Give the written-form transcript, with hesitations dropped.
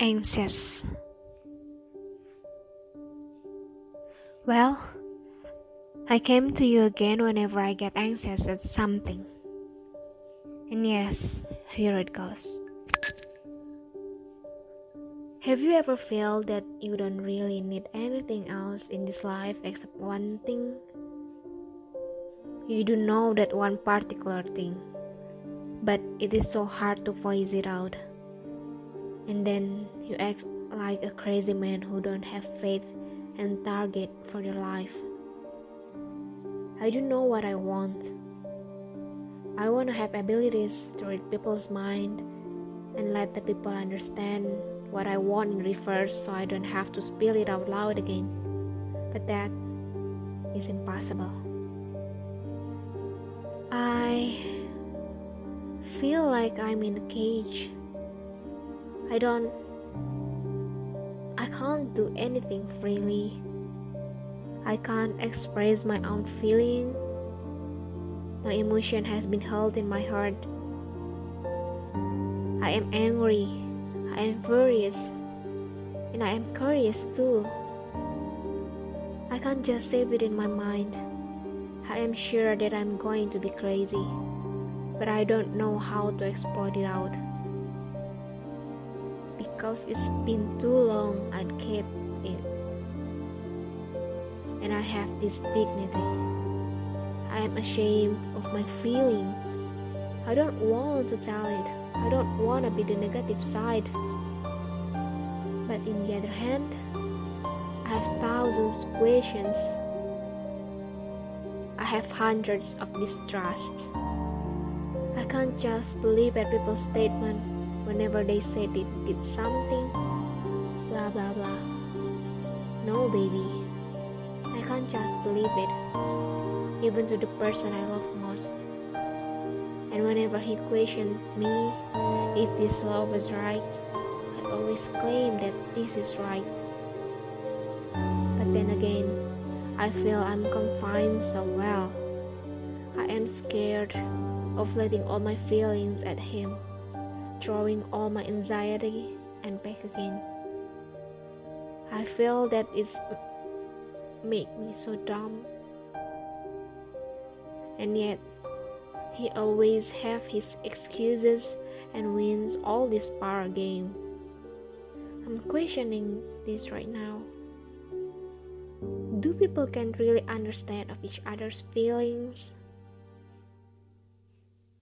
anxious. Well, I came to you again whenever I get anxious at something. And yes, here it goes. Have you ever felt that you don't really need anything else in this life except one thing? You do know that one particular thing, but it is so hard to voice it out. And then you act like a crazy man who don't have faith and target for your life. I do know what I want. I want to have abilities to read people's mind and let the people understand what I want in reverse so I don't have to spill it out loud again. But that is impossible. I feel like I'm in a cage. I can't do anything freely. I can't express my own feeling. My emotion has been held in my heart. I am angry, I am furious, and I am curious too. I can't just save it in my mind. I am sure that I'm going to be crazy, but I don't know how to explode it out. Because it's been too long I kept it. And I have this dignity. I am ashamed of my feeling. I don't want to tell it. I don't want to be the negative side. But in the other hand, I have thousands of questions. I have hundreds of distrusts. I can't just believe at people's statement whenever they said it did something, blah blah blah. No, baby, I can't just believe it, even to the person I love most. And whenever he questioned me if this love was right, I always claim that this is right. But then again, I feel I'm confined so well. I am scared of letting all my feelings at him, drawing all my anxiety and back again. I feel that it's make me so dumb. And yet, he always have his excuses and wins all this power game. I'm questioning this right now. Do people can really understand of each other's feelings?